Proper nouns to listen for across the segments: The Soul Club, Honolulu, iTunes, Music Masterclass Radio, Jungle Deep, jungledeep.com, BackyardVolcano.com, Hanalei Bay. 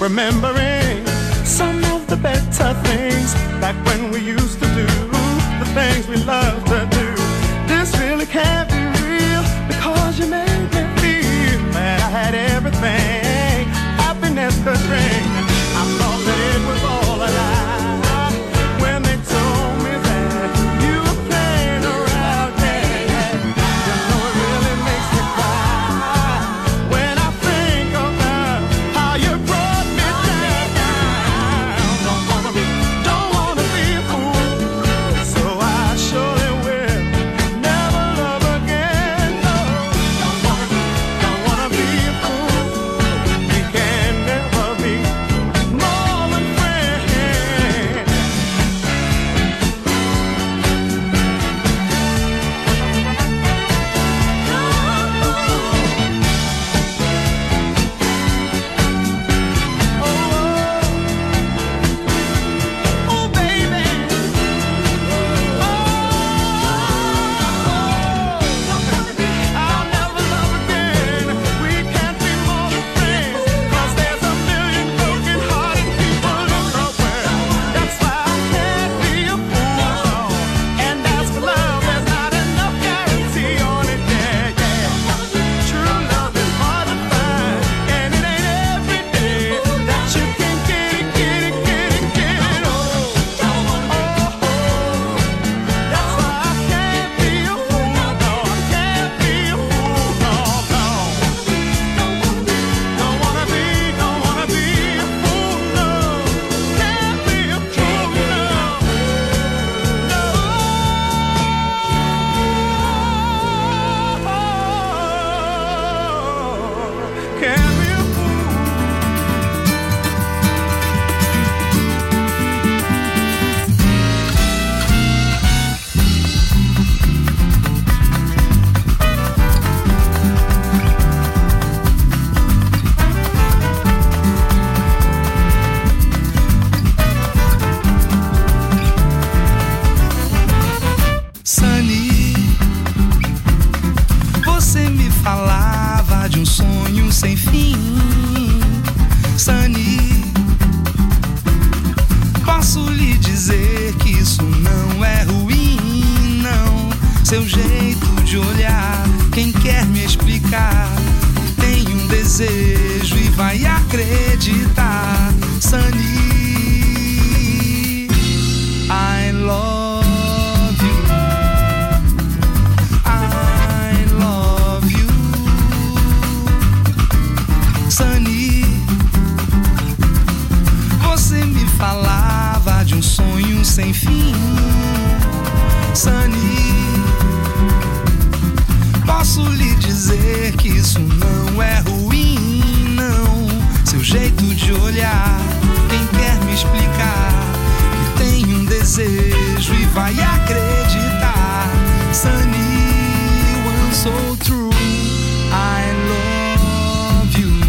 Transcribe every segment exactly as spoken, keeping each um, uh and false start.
Remembering some of the better things, back when we used to do the things we love to do. This really can't be real, because you made me feel that I had everything happiness could bring. I thought that it was all a lie when they told me that you were playing around. Yeah, you know it really makes me cry when I think about how you broke. Posso lhe dizer que isso não é ruim, não. Seu jeito te olhar, quem quer me explicar que tem um desejo e vai acreditar. Sunny, one so true, I love you,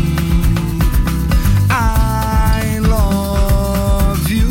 I love you.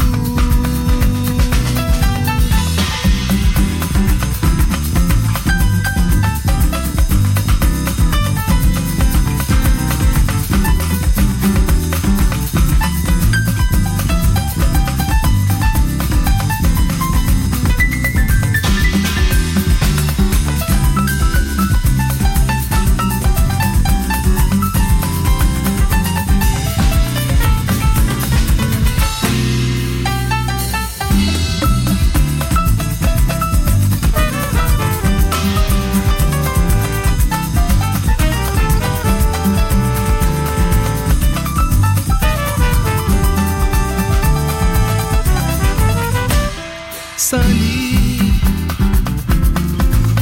Sunny,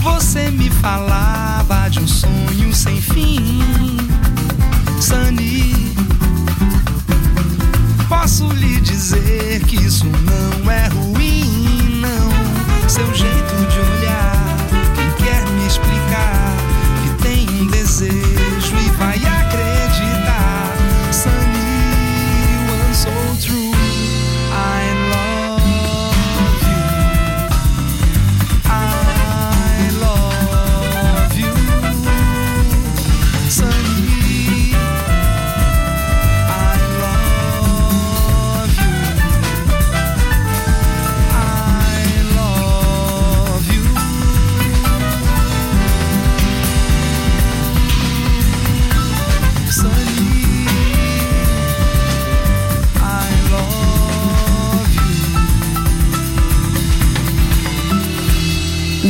você me falava de um sonho sem fim. Sunny, posso lhe dizer que isso não é ruim, não. Seu jeito de olhar, quem quer me explicar que tem um desejo e vai acreditar. Sunny, one so true, I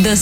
The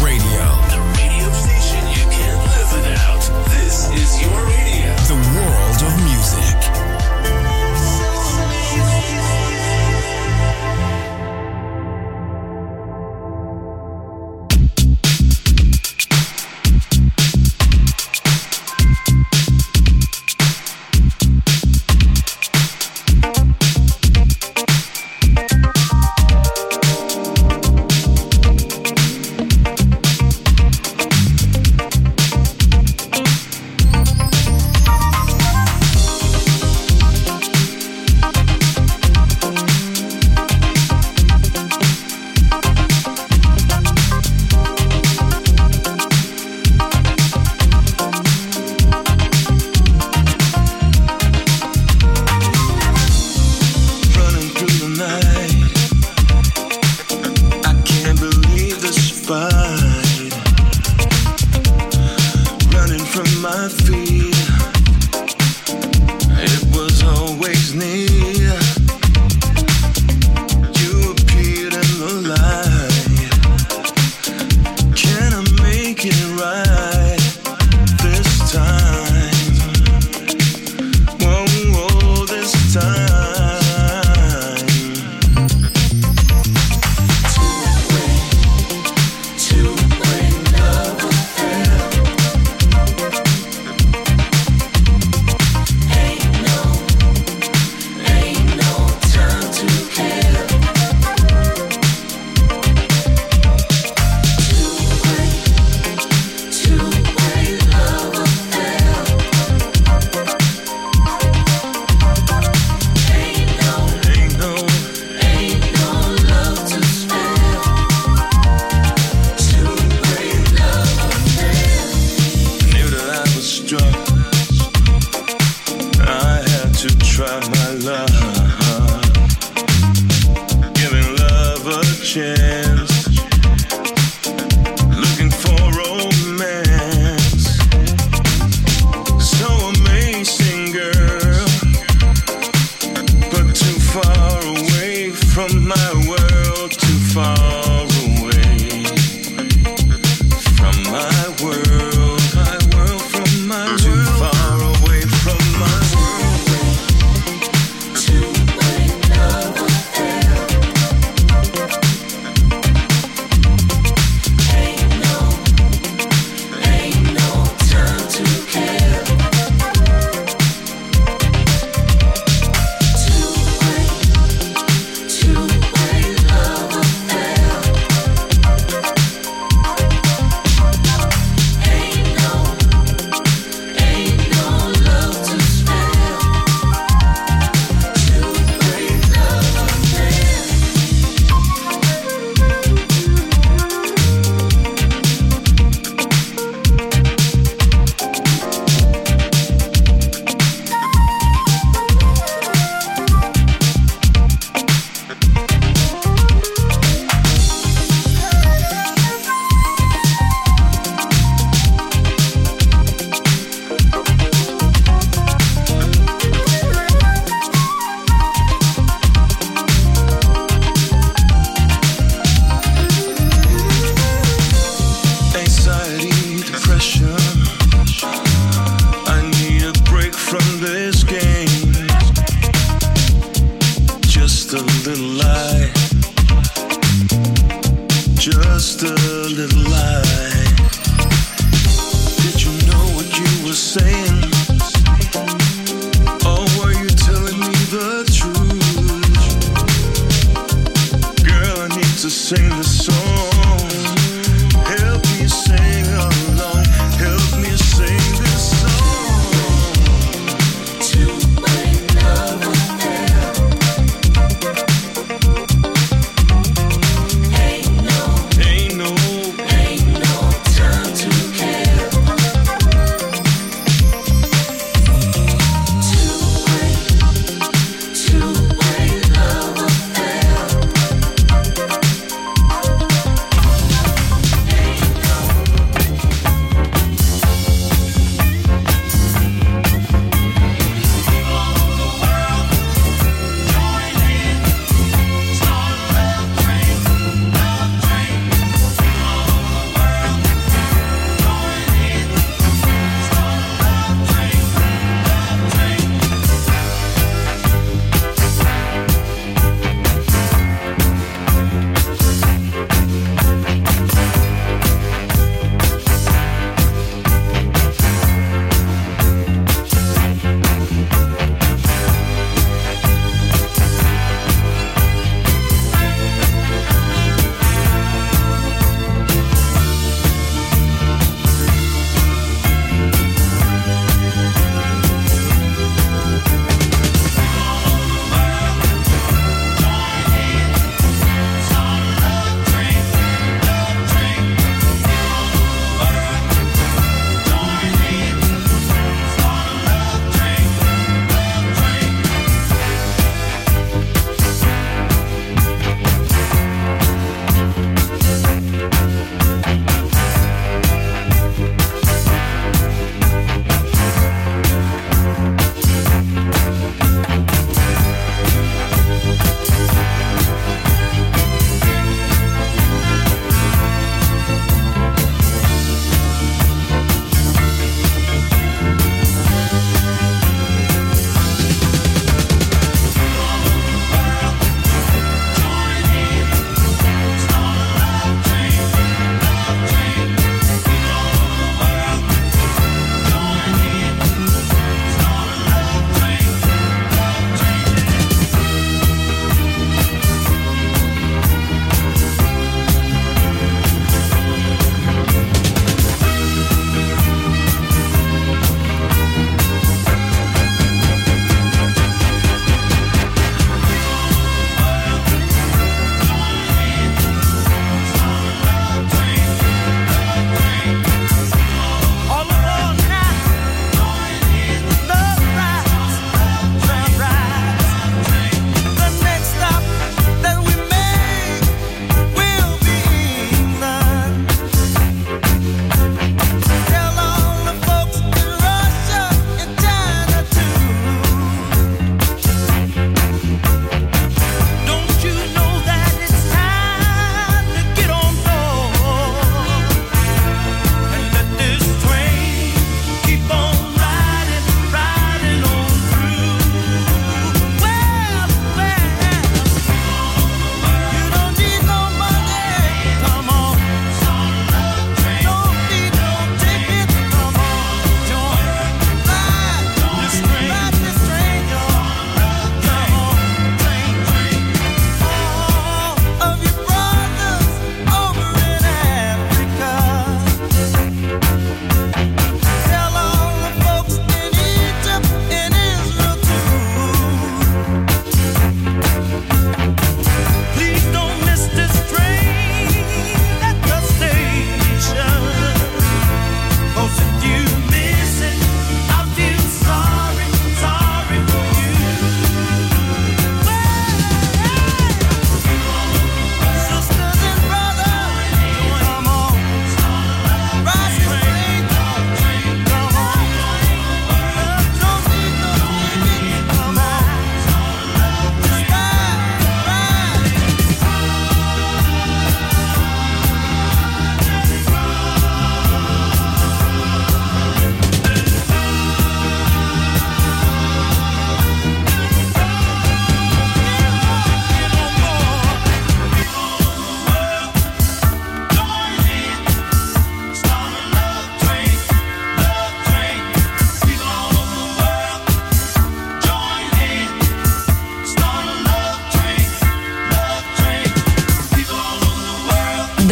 Radio. The radio station you can't live without. This is your radio. The world of music.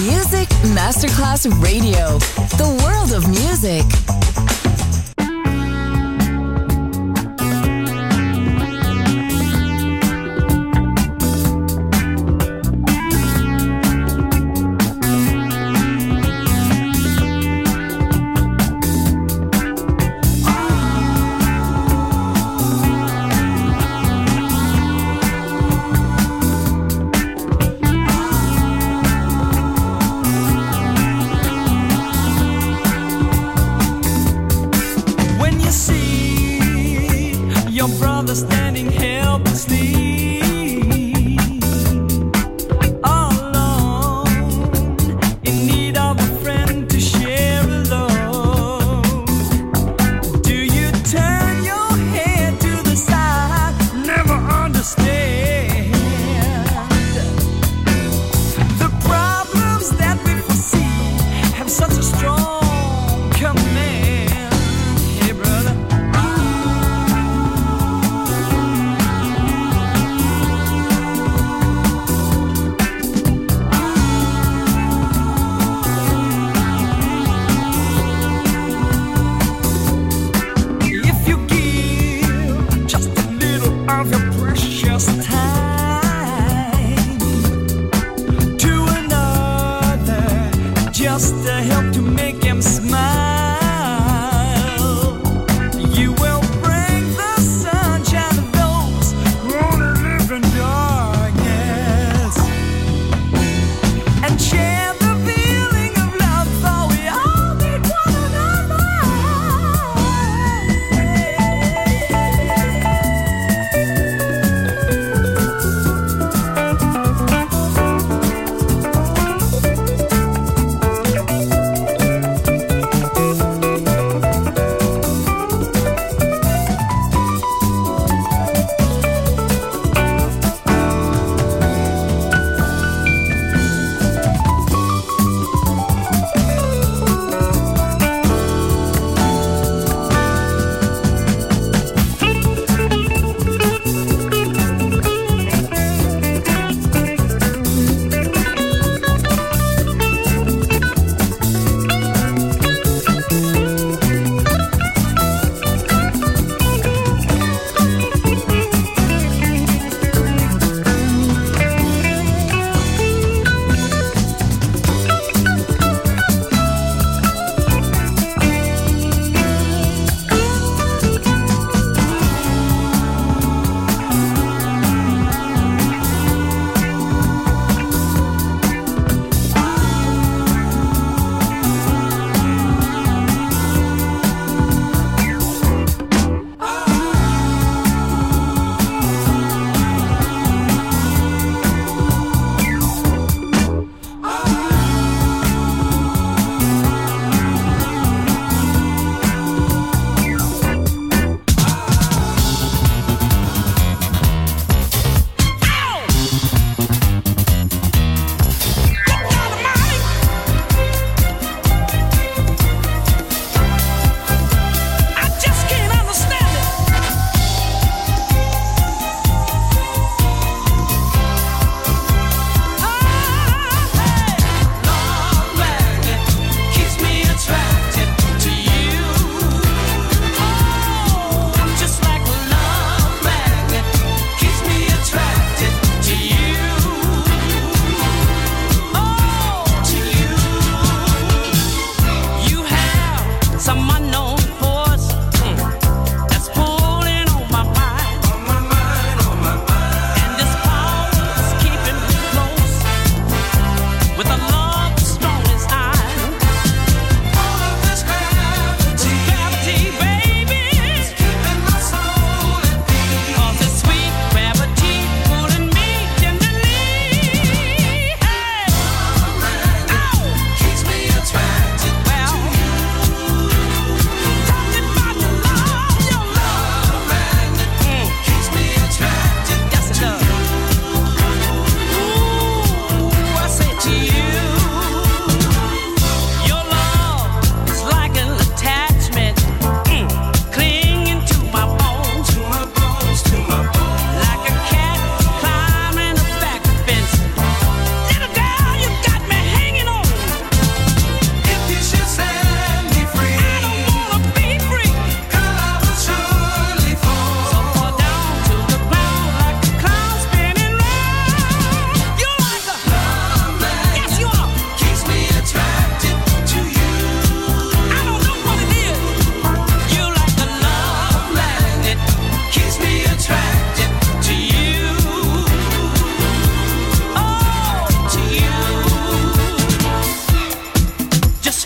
Music Masterclass Radio, the world of music.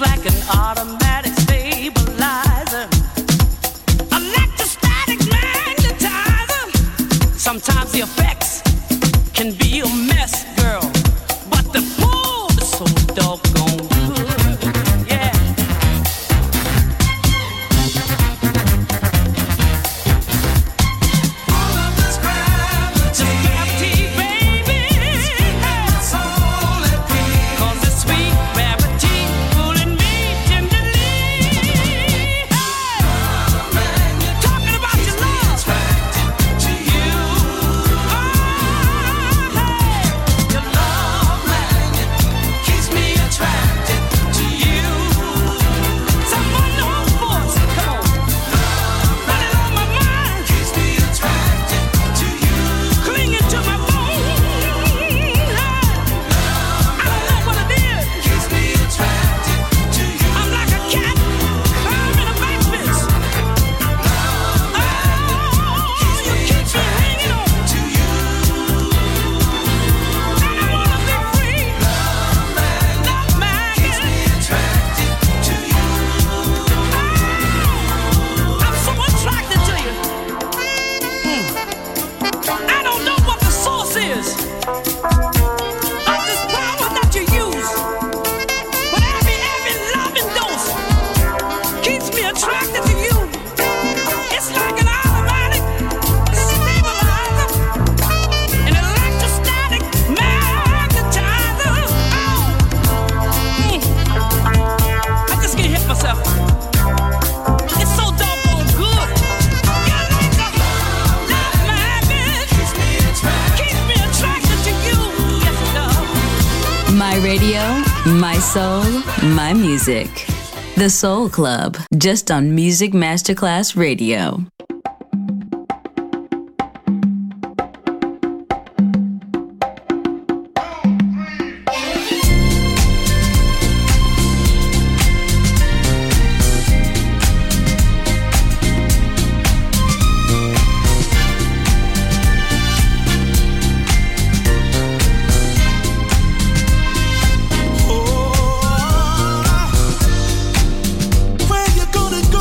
like an automatic stabilizer, electrostatic magnetizer. Sometimes the effects can be a mess, girl, but the pool is so doggone good, yeah. All of this gravity, it's gravity, baby, it's all at peace. 'Cause it's sweet gravity pulling me tenderly. Oh, man, you're talking about your love attracted to you. Oh, hey, your love, man, it keeps me attracted to you. Someone to hold for, say, come on. Put it on my mind, keeps me attracted to you. Clinging to my bones. I don't know what it is. Keeps me attracted to you. I'm like a cat climbing a back fence. Oh, you keep me hanging on to you. And I wanna be free. Love magnet attracted to you. I'm so attracted to you. Hmm. I don't know what the source is of this power that you use, but every every loving dose keeps me attracted to you. It's like an automatic stabilizer, an electrostatic magnetizer. Oh, mm. I just can't help myself. It's so doggone good. You're like a love magnet, keeps me attracted to you. Yes, it does. My radio, my soul, my music. The Soul Club, just on Music Masterclass Radio. Where you gonna go?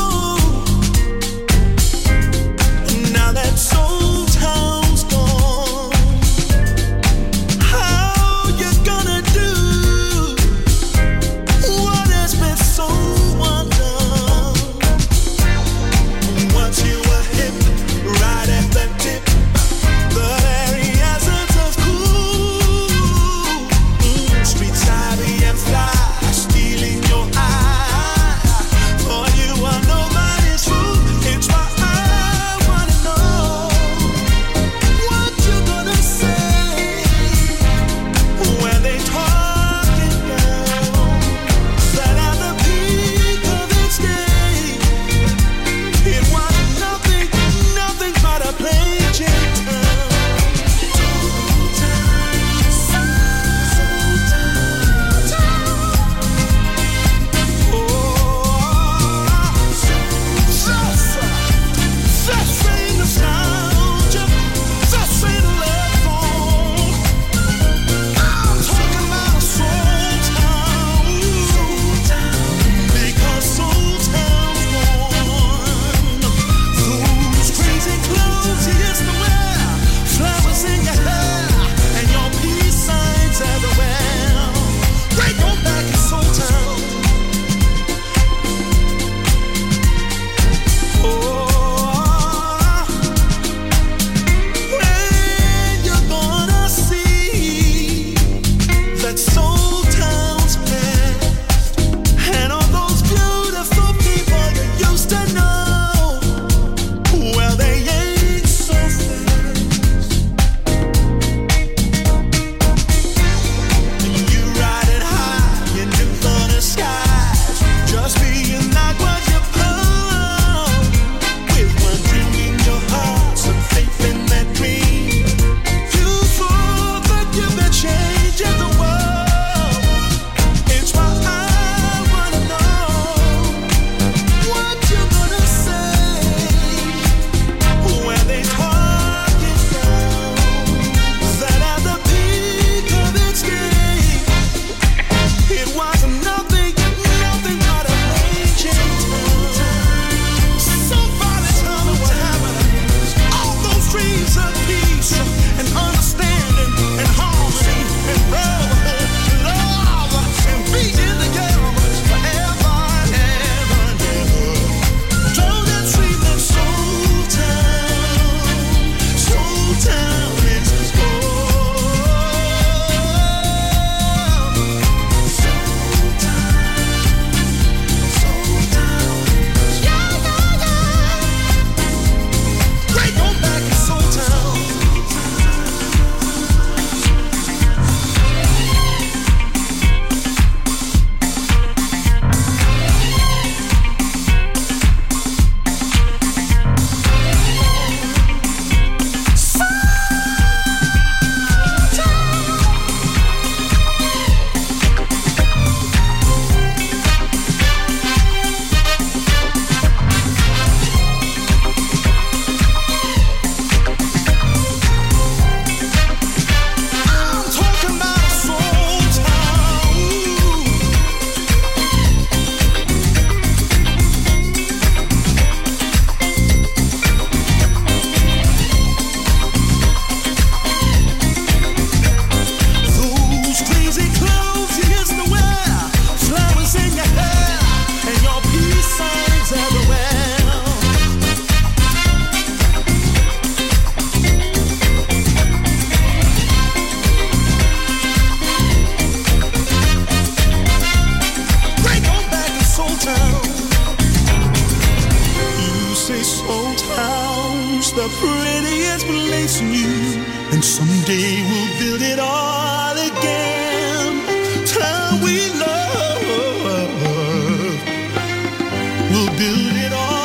the prettiest place in you, and someday we'll build it all again. Time we love, we'll build it all.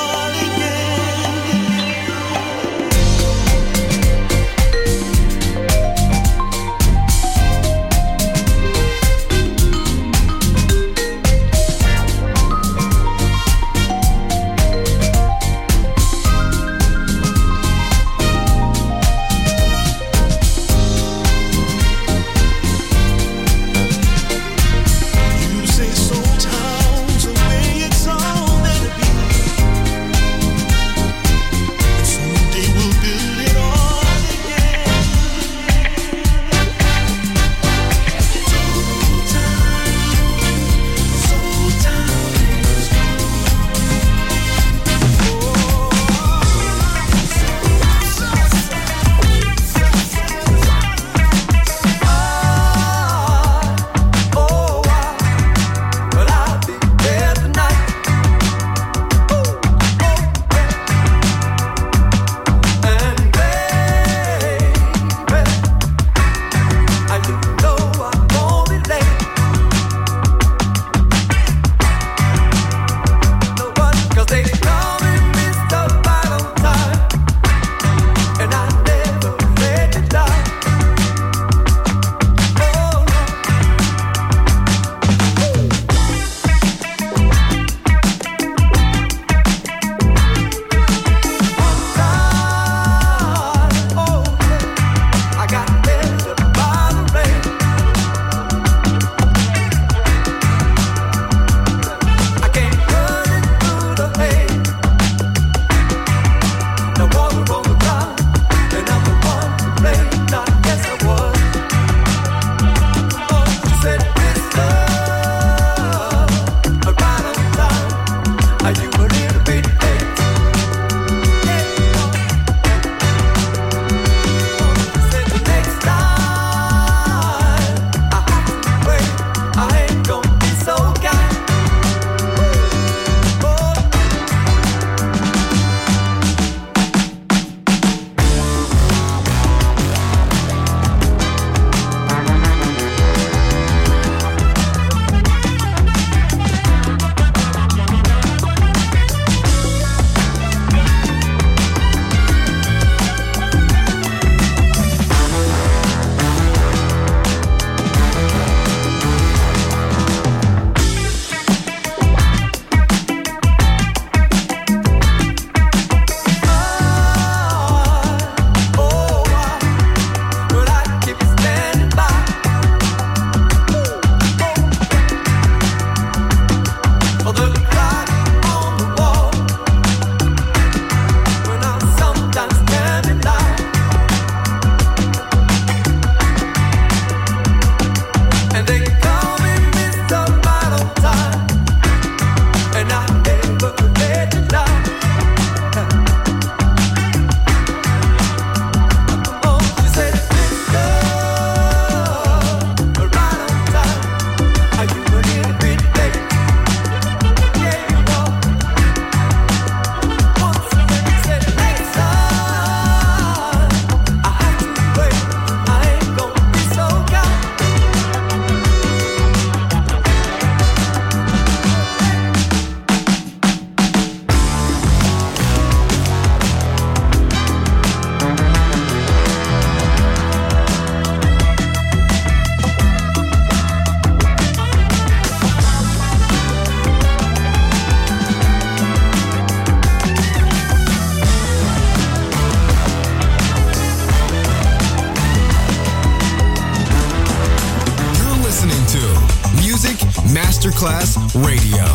Masterclass Radio,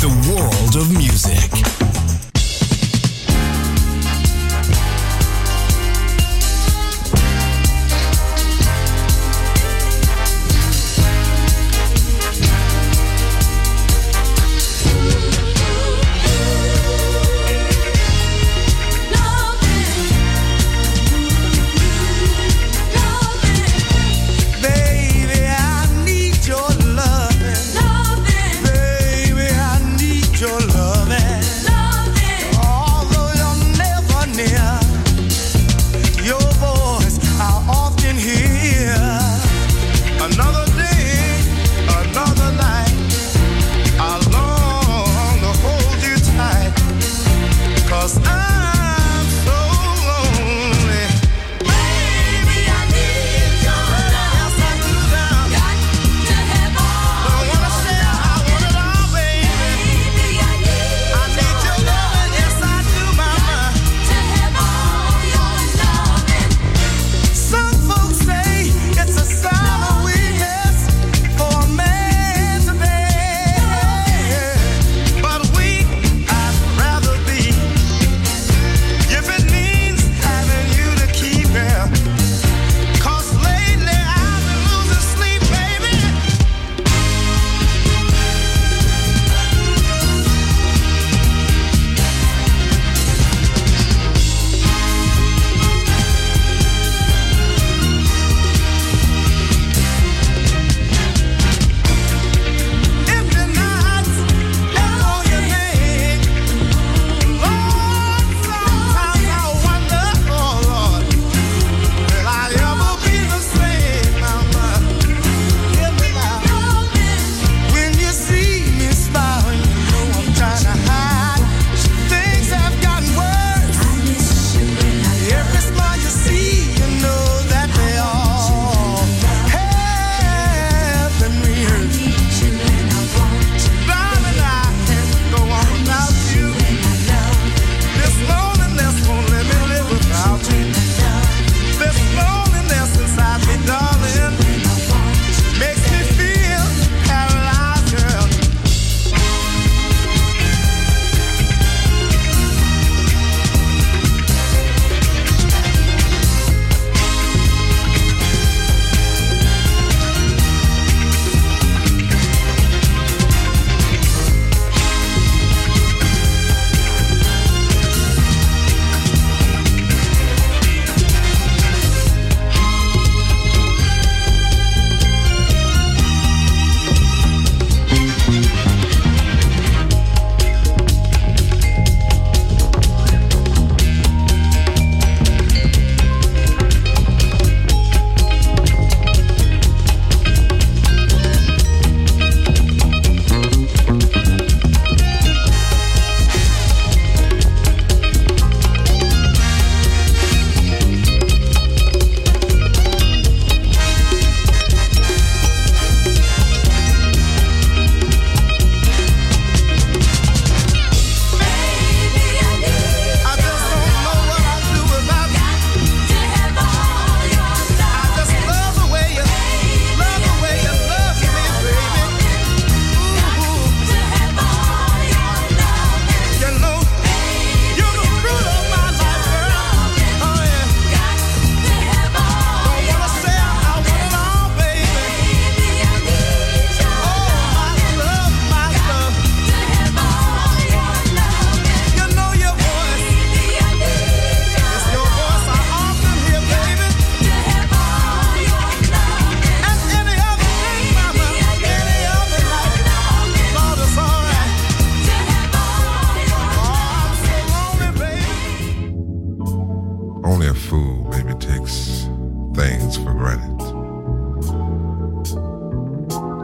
the world of music. No!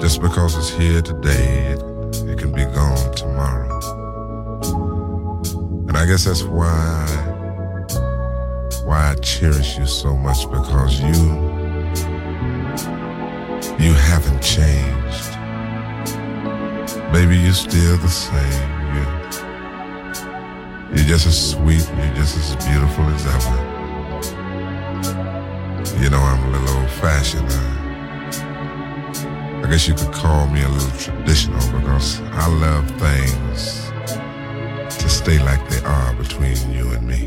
Just because it's here today, it, it can be gone tomorrow. And I guess that's why, why I cherish you so much, because you, you haven't changed. Baby, you're still the same. You're, you're just as sweet and you're just as beautiful as ever. You know, I'm a little old-fashioned. I, I guess you could call me a little traditional, because I love things to stay like they are between you and me.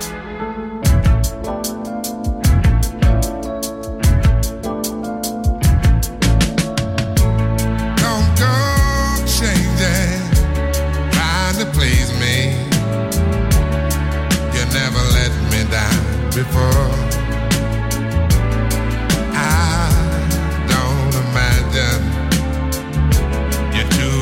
Don't go changing, trying to please me. You never let me down before. I don't imagine you're too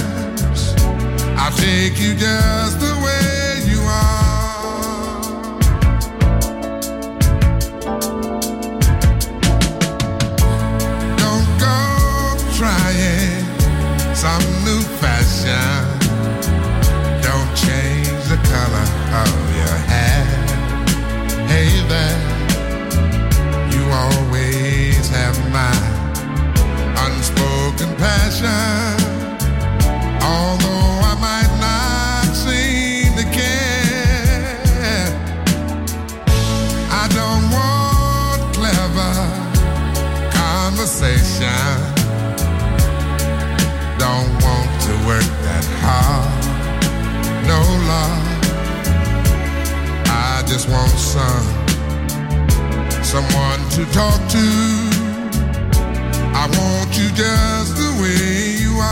I'll take you just the way you are. Don't go trying some new fashion, don't change the color of your hair. Hey there, you always have my unspoken passion. Although I might not seem to care, I don't want clever conversation. Don't want to work that hard, no love. I just want some, someone to talk to. I want you just the way you are.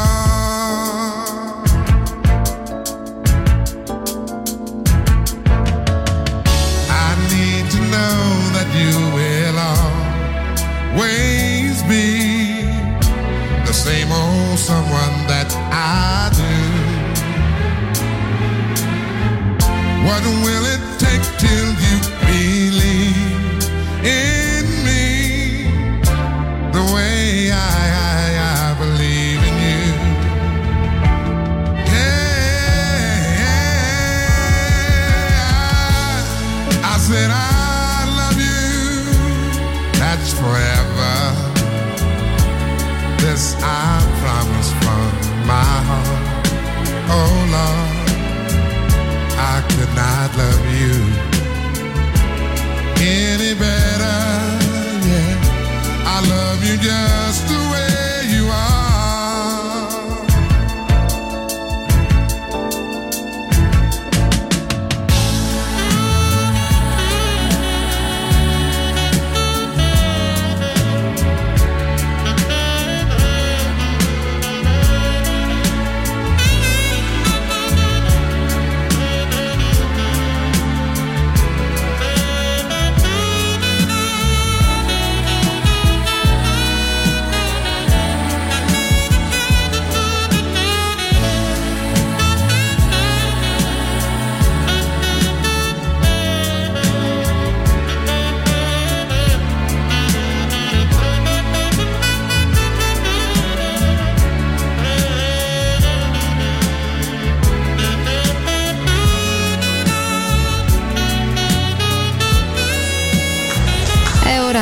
I need to know that you will always be the same old someone that I do. What will it take till you believe in me the way I, I, I believe in you. Yeah, I, I said I love you. That's forever. This I promise from my heart. Oh Lord, I could not love you any better. I love you just the way you are.